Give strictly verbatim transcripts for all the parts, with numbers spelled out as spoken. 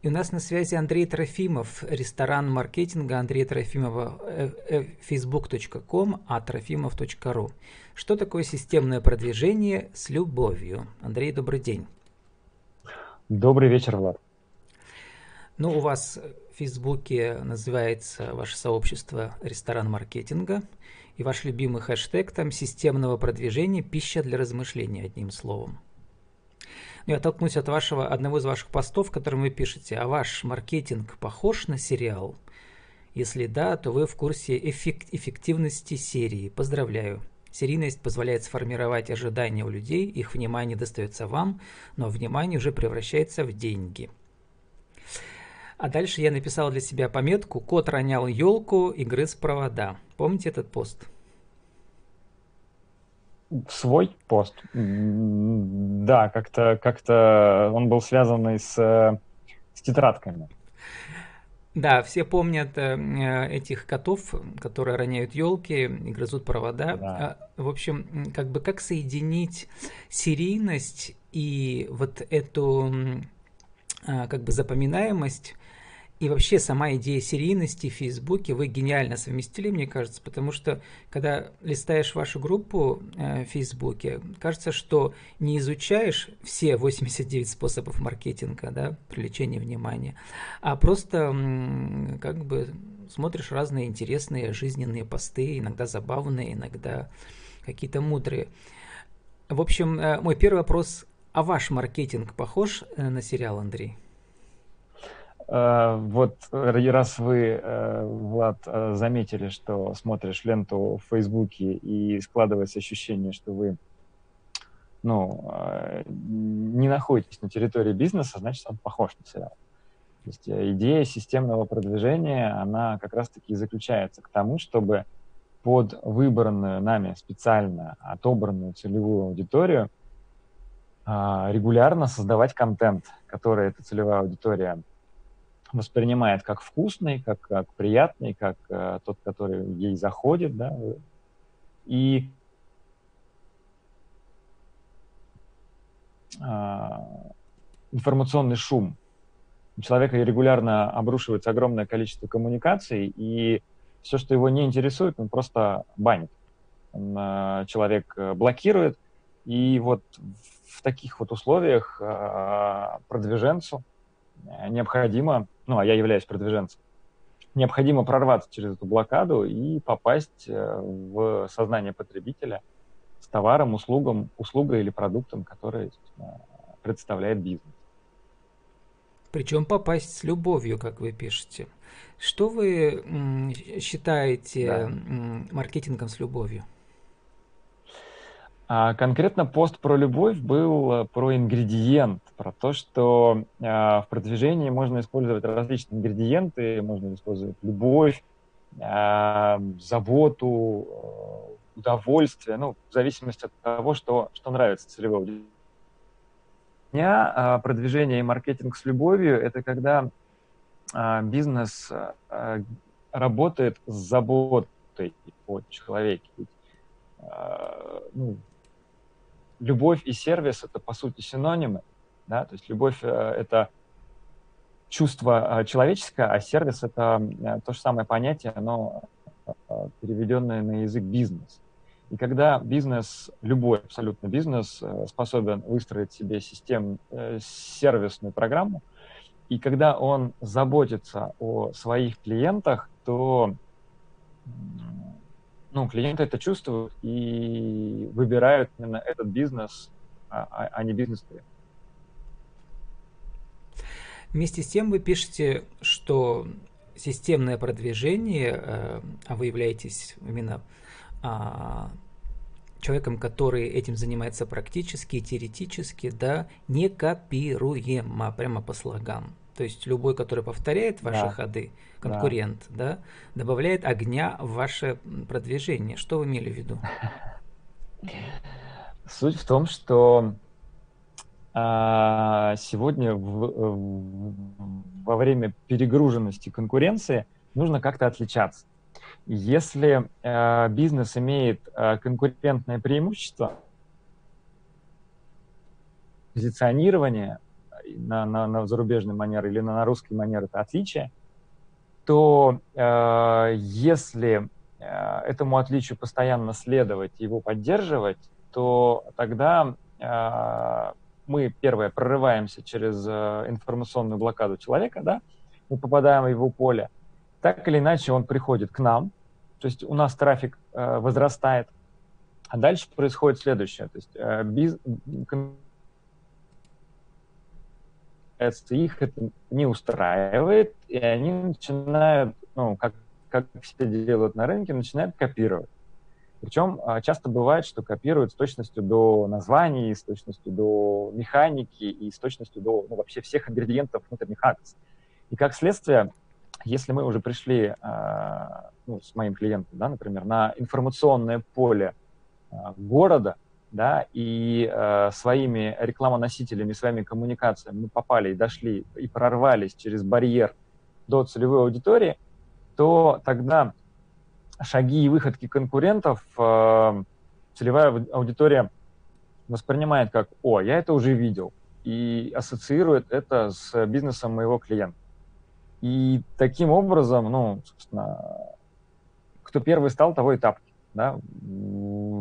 И у нас на связи Андрей Трофимов, ресторан маркетинга Андрея Трофимова, фейсбук точка ком, а трофимов точка ру. Что такое системное продвижение с любовью? Андрей, добрый день. Добрый вечер, Влад. Ну, у вас в Фейсбуке называется ваше сообщество «Ресторан маркетинга», и ваш любимый хэштег там «Системного продвижения. Пища для размышления», одним словом. Я оттолкнусь от вашего, одного из ваших постов, в котором вы пишете: «А ваш маркетинг похож на сериал? Если да, то вы в курсе эффект, эффективности серии. Поздравляю! Серийность позволяет сформировать ожидания у людей, их внимание достается вам, но внимание уже превращается в деньги». А дальше я написал для себя пометку: «Кот ронял елку и грыз провода». Помните этот пост? Свой пост. Да, как-то как-то он был связан с, с тетрадками. Да, все помнят этих котов, которые роняют елки и грызут провода. Да. В общем, как бы как соединить серийность и вот эту как бы запоминаемость. И вообще сама идея серийности в Фейсбуке вы гениально совместили, мне кажется, потому что, когда листаешь вашу группу в Фейсбуке, кажется, что не изучаешь все восемьдесят девять способов маркетинга, да, привлечения внимания, а просто как бы смотришь разные интересные жизненные посты, иногда забавные, иногда какие-то мудрые. В общем, мой первый вопрос: а ваш маркетинг похож на сериал, Андрей? Вот раз вы, Влад, заметили, что смотришь ленту в Фейсбуке и складывается ощущение, что вы, ну, не находитесь на территории бизнеса, значит, он похож на сериал. То есть идея системного продвижения, она как раз-таки заключается к тому, чтобы под выбранную нами специально отобранную целевую аудиторию регулярно создавать контент, который эта целевая аудитория воспринимает как вкусный, как, как приятный, как э, тот, который ей заходит, да, и э, информационный шум. У человека регулярно обрушивается огромное количество коммуникаций, и все, что его не интересует, он просто банит. Он, э, человек блокирует, и вот в таких вот условиях э, продвиженцу необходимо, ну, а я являюсь продвиженцем, необходимо прорваться через эту блокаду и попасть в сознание потребителя с товаром, услугом, услугой или продуктом, который представляет бизнес. Причем попасть с любовью, как вы пишете. Что вы считаете, да, маркетингом с любовью? Конкретно пост про любовь был про ингредиент, про то, что э, в продвижении можно использовать различные ингредиенты, можно использовать любовь, э, заботу, э, удовольствие, ну, в зависимости от того, что, что нравится целевой аудитории. Для меня э, продвижение и маркетинг с любовью – это когда э, бизнес э, работает с заботой о человеке. Э, ну, любовь и сервис – это, по сути, синонимы, да? То есть любовь – это чувство человеческое, а сервис – это то же самое понятие, но переведенное на язык бизнес. И когда бизнес, любой абсолютно бизнес, способен выстроить себе систем, сервисную программу, и когда он заботится о своих клиентах, то ну, клиенты это чувствуют и выбирают именно этот бизнес, а, а не бизнес. Вместе с тем вы пишете, что системное продвижение, а вы являетесь именно человеком, который этим занимается практически и теоретически, да, не копируемо, прямо по слогам. То есть любой, который повторяет ваши, да, ходы, конкурент, да. Да, добавляет огня в ваше продвижение. Что вы имели в виду? Суть в том, что а, сегодня в, в, во время перегруженности конкуренции нужно как-то отличаться. Если а, бизнес имеет а, конкурентное преимущество, позиционирование на, на, на зарубежный манер или на, на русский манер, это отличие, то э, если э, этому отличию постоянно следовать, его поддерживать, то тогда э, мы, первое, прорываемся через э, информационную блокаду человека, да, мы попадаем в его поле, так или иначе он приходит к нам, то есть у нас трафик э, возрастает, а дальше происходит следующее, то есть э, бизнес, их это не устраивает, и они начинают, ну, как, как все делают на рынке, начинают копировать. Причем часто бывает, что копируют с точностью до названий, с точностью до механики и с точностью до, ну, вообще всех ингредиентов внутренних акций. И как следствие, если мы уже пришли, ну, с моим клиентом, да, например, на информационное поле города, да, и э, своими рекламоносителями, своими коммуникациями мы попали и дошли, и прорвались через барьер до целевой аудитории, то тогда шаги и выходки конкурентов э, целевая аудитория воспринимает как «О, я это уже видел», и ассоциирует это с бизнесом моего клиента. И таким образом, ну, собственно, кто первый стал, того и тапки. Да?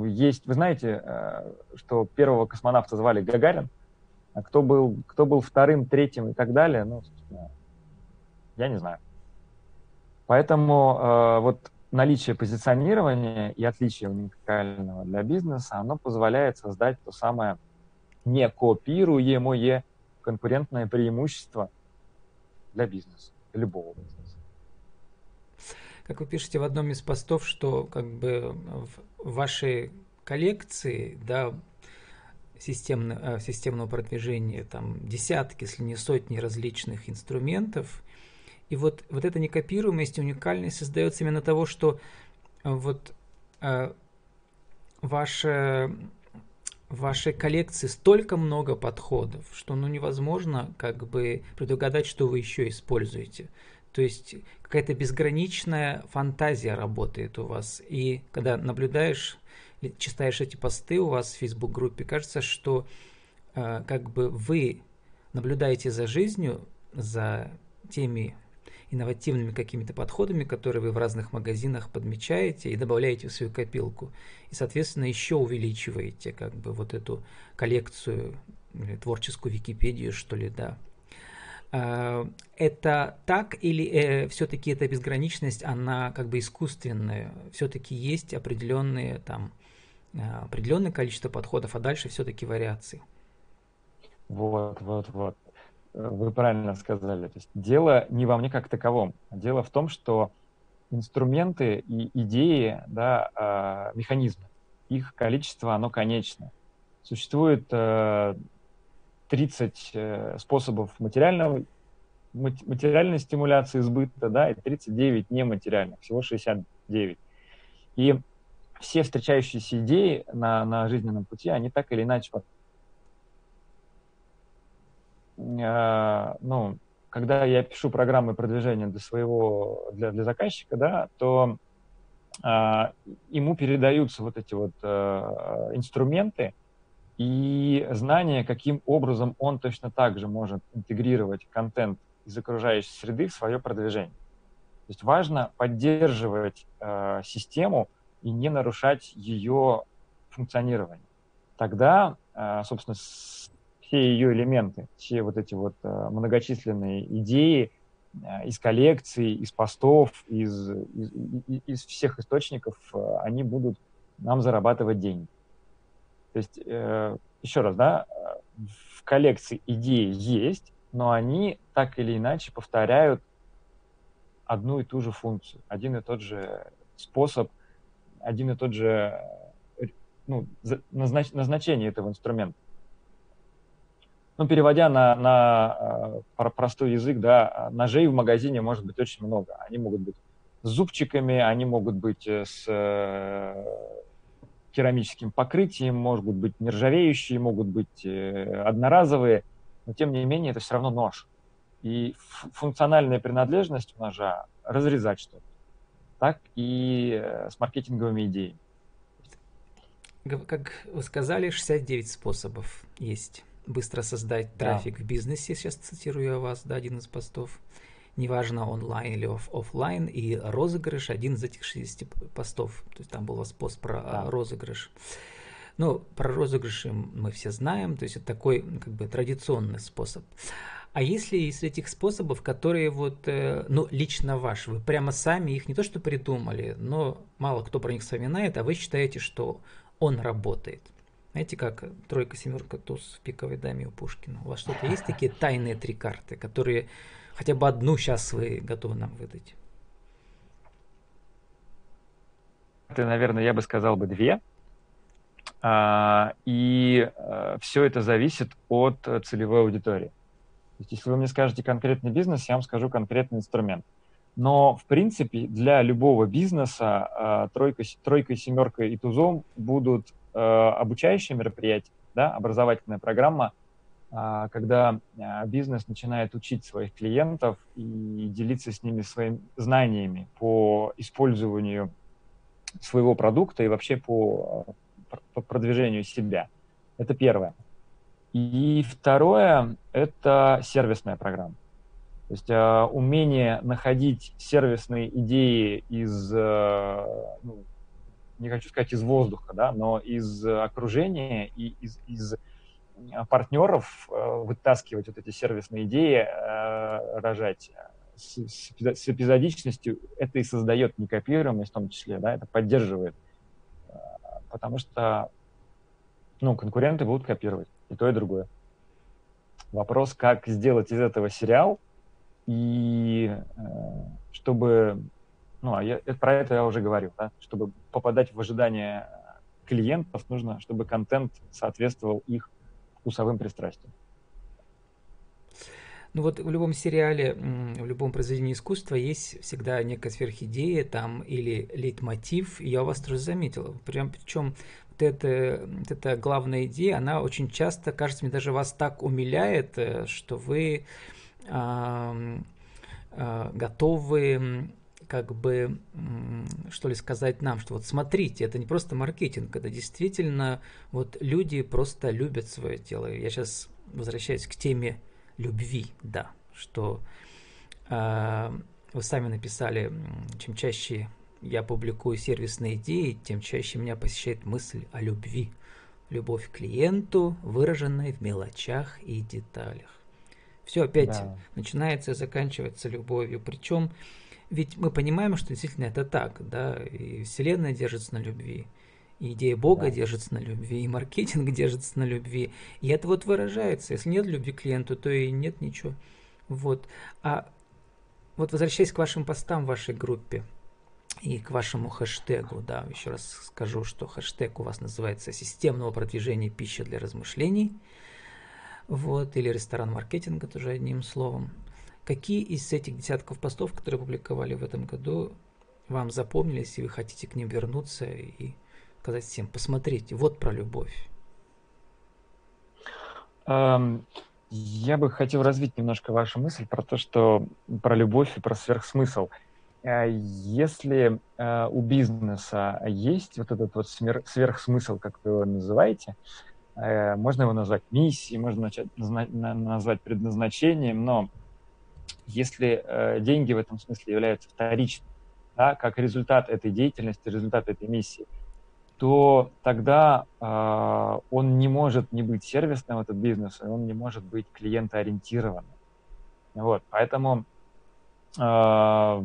Есть, вы знаете, что первого космонавта звали Гагарин, а кто был, кто был вторым, третьим и так далее, ну, я не знаю. Поэтому вот наличие позиционирования и отличие уникального для бизнеса, оно позволяет создать то самое некопируемое конкурентное преимущество для бизнеса, любого бизнеса. Как вы пишете в одном из постов, что как бы в вашей коллекции, да, системно, системного продвижения там десятки, если не сотни различных инструментов, и вот, вот эта некопируемость и уникальность создается именно того, что вот э, ваша, в вашей коллекции столько много подходов, что ну, невозможно как бы предугадать, что вы еще используете. То есть какая-то безграничная фантазия работает у вас. И когда наблюдаешь, читаешь эти посты у вас в Facebook-группе, кажется, что э, как бы вы наблюдаете за жизнью, за теми инновативными какими-то подходами, которые вы в разных магазинах подмечаете и добавляете в свою копилку. И, соответственно, еще увеличиваете как бы вот эту коллекцию, творческую Википедию, что ли, да. Это так или э, все-таки эта безграничность, она как бы искусственная? Все-таки есть определенные, там, определенное количество подходов, а дальше все-таки вариации. Вот, вот, вот. Вы правильно сказали. То есть дело не во мне как таковом. Дело в том, что инструменты и идеи, да, э, механизмы, их количество, оно конечно. Существует... Э, тридцать э, способов материального, материальной стимуляции сбыта, да, и тридцать девять нематериальных, всего шестьдесят девять. И все встречающиеся идеи на, на жизненном пути, они так или иначе... Э, ну, когда я пишу программы продвижения для своего, для, для заказчика, да, то э, ему передаются вот эти вот э, инструменты, и знание, каким образом он точно так же может интегрировать контент из окружающей среды в свое продвижение. То есть важно поддерживать э, систему и не нарушать ее функционирование. Тогда, э, собственно, все ее элементы, все вот эти вот э, многочисленные идеи э, из коллекций, из постов, из, из, из всех источников, э, они будут нам зарабатывать деньги. То есть, э, еще раз, да, в коллекции идеи есть, но они так или иначе повторяют одну и ту же функцию, один и тот же способ, один и тот же, ну, назнач, назначение этого инструмента. Ну, переводя на, на простой язык, да, ножей в магазине может быть очень много. Они могут быть с зубчиками, они могут быть с... керамическим покрытием, могут быть нержавеющие, могут быть э, одноразовые, но тем не менее это все равно нож. И функциональная принадлежность у ножа – разрезать что-то. Так и э, с маркетинговыми идеями. Как вы сказали, шестьдесят девять способов есть быстро создать трафик да. в бизнесе, сейчас цитирую вас, да, один из постов, неважно онлайн или оф- офлайн, и розыгрыш, один из этих шестидесяти постов, то есть там был у вас пост про да. розыгрыш. Ну, про розыгрыши мы все знаем, то есть это такой как бы традиционный способ. А если из этих способов, которые вот, ну, лично ваши, вы прямо сами их не то что придумали, но мало кто про них вспоминает, а вы считаете, что он работает. Знаете, как тройка, семерка, туз в пиковой даме у Пушкина. У вас что-то есть такие тайные три карты, которые хотя бы одну сейчас вы готовы нам выдать? Это, наверное, я бы сказал бы две. И все это зависит от целевой аудитории. То есть, если вы мне скажете конкретный бизнес, я вам скажу конкретный инструмент. Но, в принципе, для любого бизнеса тройка, тройка, семерка и тузом будут обучающие мероприятия, да, образовательная программа, когда бизнес начинает учить своих клиентов и делиться с ними своими знаниями по использованию своего продукта и вообще по, по продвижению себя. Это первое. И второе – это сервисная программа. То есть э, умение находить сервисные идеи из, э, ну, не хочу сказать из воздуха, да, но из окружения и из, из партнеров э, вытаскивать вот эти сервисные идеи, э, рожать с, с эпизодичностью. Это и создает некопируемость в том числе, да, это поддерживает, э, потому что ну, конкуренты будут копировать. И то, и другое. Вопрос, как сделать из этого сериал, и э, чтобы, ну, а я, про это я уже говорил, да, чтобы попадать в ожидание клиентов, нужно, чтобы контент соответствовал их вкусовым пристрастиям. Ну вот в любом сериале, в любом произведении искусства есть всегда некая сверхидея там или лейтмотив, и я вас тоже заметила. Прям, причем вот эта, вот эта главная идея, она очень часто, кажется, мне даже вас так умиляет, что вы э, э, готовы, как бы, что ли сказать нам, что вот смотрите, это не просто маркетинг, это действительно вот люди просто любят свое тело. Я сейчас возвращаюсь к теме любви, да, что э, вы сами написали, чем чаще я публикую сервисные идеи, тем чаще меня посещает мысль о любви. Любовь к клиенту, выраженная в мелочах и деталях. Все опять да. начинается и заканчивается любовью. Причем ведь мы понимаем, что действительно это так, да, и Вселенная держится на любви. И идея Бога да. держится на любви, и маркетинг держится на любви. И это вот выражается. Если нет любви к клиенту, то и нет ничего. Вот. А вот возвращаясь к вашим постам в вашей группе и к вашему хэштегу, да, еще раз скажу, что хэштег у вас называется «Системного продвижения пищи для размышлений», вот, или «Ресторан маркетинга», тоже одним словом. Какие из этих десятков постов, которые публиковали в этом году, вам запомнились, и вы хотите к ним вернуться и сказать всем, посмотрите, вот про любовь. Я бы хотел развить немножко вашу мысль про то, что про любовь и про сверхсмысл. Если у бизнеса есть вот этот вот сверхсмысл, как вы его называете, можно его назвать миссией, можно начать, назвать предназначением, но если деньги в этом смысле являются вторичными, да, как результат этой деятельности, результат этой миссии, то тогда э, он не может не быть сервисным, этот бизнес, и он не может быть клиентоориентированным. Вот, поэтому э,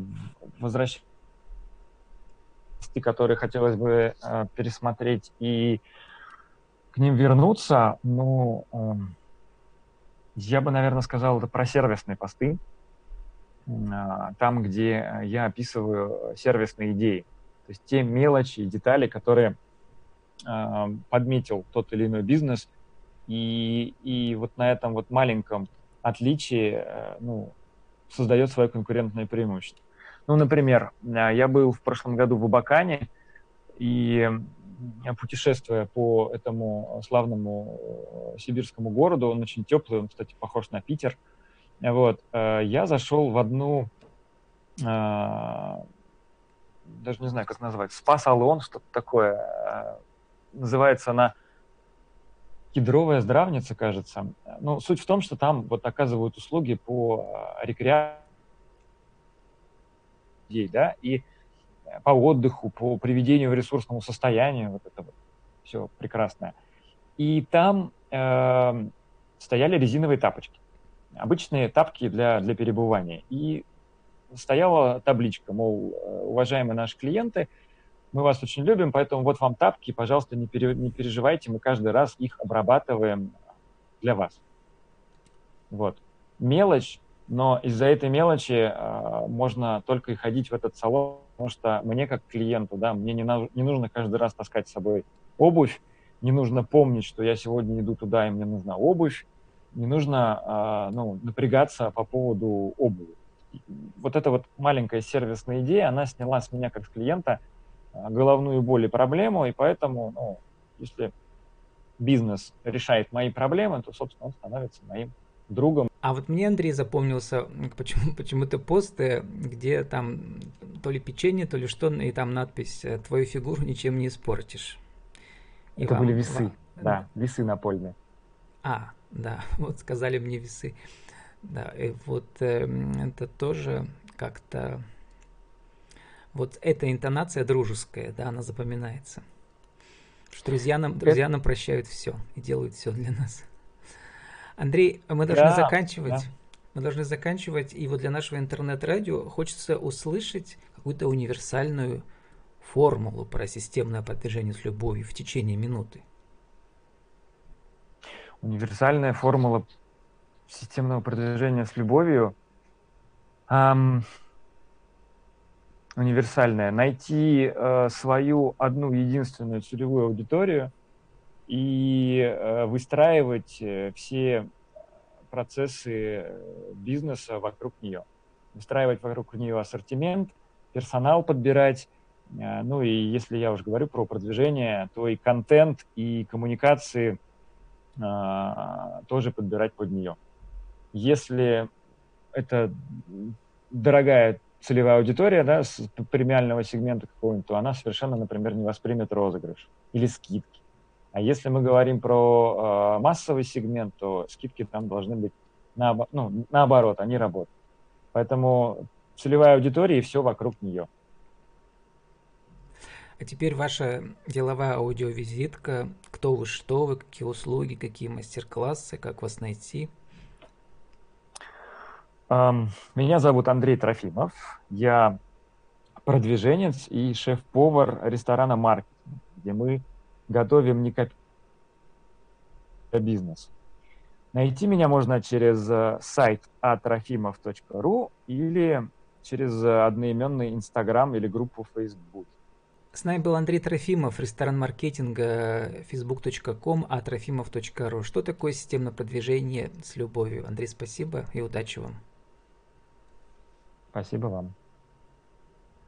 возвращаясь, которые хотелось бы э, пересмотреть и к ним вернуться, ну, э, я бы, наверное, сказал, это про сервисные посты, э, там, где я описываю сервисные идеи. То есть те мелочи и детали, которые э, подметил тот или иной бизнес. И, и вот на этом вот маленьком отличии э, ну, создает свое конкурентное преимущество. Ну, например, я был в прошлом году в Абакане, и путешествуя по этому славному сибирскому городу, он очень теплый, он, кстати, похож на Питер, вот, э, я зашел в одну... Э, даже не знаю, как назвать, спа-салон, что-то такое. Называется она Кедровая здравница, кажется. Но суть в том, что там вот оказывают услуги по рекреации, да, и по отдыху, по приведению в ресурсному состоянию, вот это вот все прекрасное. И там э, стояли резиновые тапочки, обычные тапки для, для перебывания. И стояла табличка, мол, уважаемые наши клиенты, мы вас очень любим, поэтому вот вам тапки, пожалуйста, не, пере, не переживайте, мы каждый раз их обрабатываем для вас. Вот. Мелочь, но из-за этой мелочи э, можно только и ходить в этот салон, потому что мне, как клиенту, да, мне не, на, не нужно каждый раз таскать с собой обувь, не нужно помнить, что я сегодня иду туда, и мне нужна обувь, не нужно э, ну, напрягаться по поводу обуви. Вот эта вот маленькая сервисная идея, она сняла с меня, как с клиента, головную боль и проблему, и поэтому, ну, если бизнес решает мои проблемы, то, собственно, он становится моим другом. А вот мне, Андрей, запомнился почему, почему-то пост, где там то ли печенье, то ли что, и там надпись «Твою фигуру ничем не испортишь». И это вам, были весы, вам... да, весы напольные. А, да, вот сказали мне весы. Да, и вот э, это тоже как-то... Вот эта интонация дружеская, да, она запоминается. Что друзья нам, друзья нам прощают все и делают все для нас. Андрей, мы должны да, заканчивать. Да. Мы должны заканчивать. И вот для нашего интернет-радио хочется услышать какую-то универсальную формулу про системное продвижение с любовью в течение минуты. Универсальная формула системного продвижения с любовью. Um... Универсальная. Найти э, свою одну единственную целевую аудиторию и э, выстраивать э, все процессы бизнеса вокруг нее. Выстраивать вокруг нее ассортимент, персонал подбирать. Э, ну и если я уже говорю про продвижение, то и контент, и коммуникации э, тоже подбирать под нее. Если это дорогая целевая аудитория, да, с премиального сегмента какого-нибудь, то она совершенно, например, не воспримет розыгрыш или скидки. А если мы говорим про э, массовый сегмент, то скидки там должны быть на, ну, наоборот, они работают. Поэтому целевая аудитория и все вокруг нее. А теперь ваша деловая аудиовизитка. Кто вы, что вы, какие услуги, какие мастер-классы, как вас найти? Меня зовут Андрей Трофимов, я продвиженец и шеф-повар ресторана «Маркетинг», где мы готовим не копейки, а бизнес. Найти меня можно через сайт а трofimov точка ру или через одноименный Инстаграм или группу Facebook. С нами был Андрей Трофимов, ресторан маркетинга, facebook точка com, а трofimov точка ру. Что такое системное продвижение с любовью? Андрей, спасибо и удачи вам. Спасибо вам.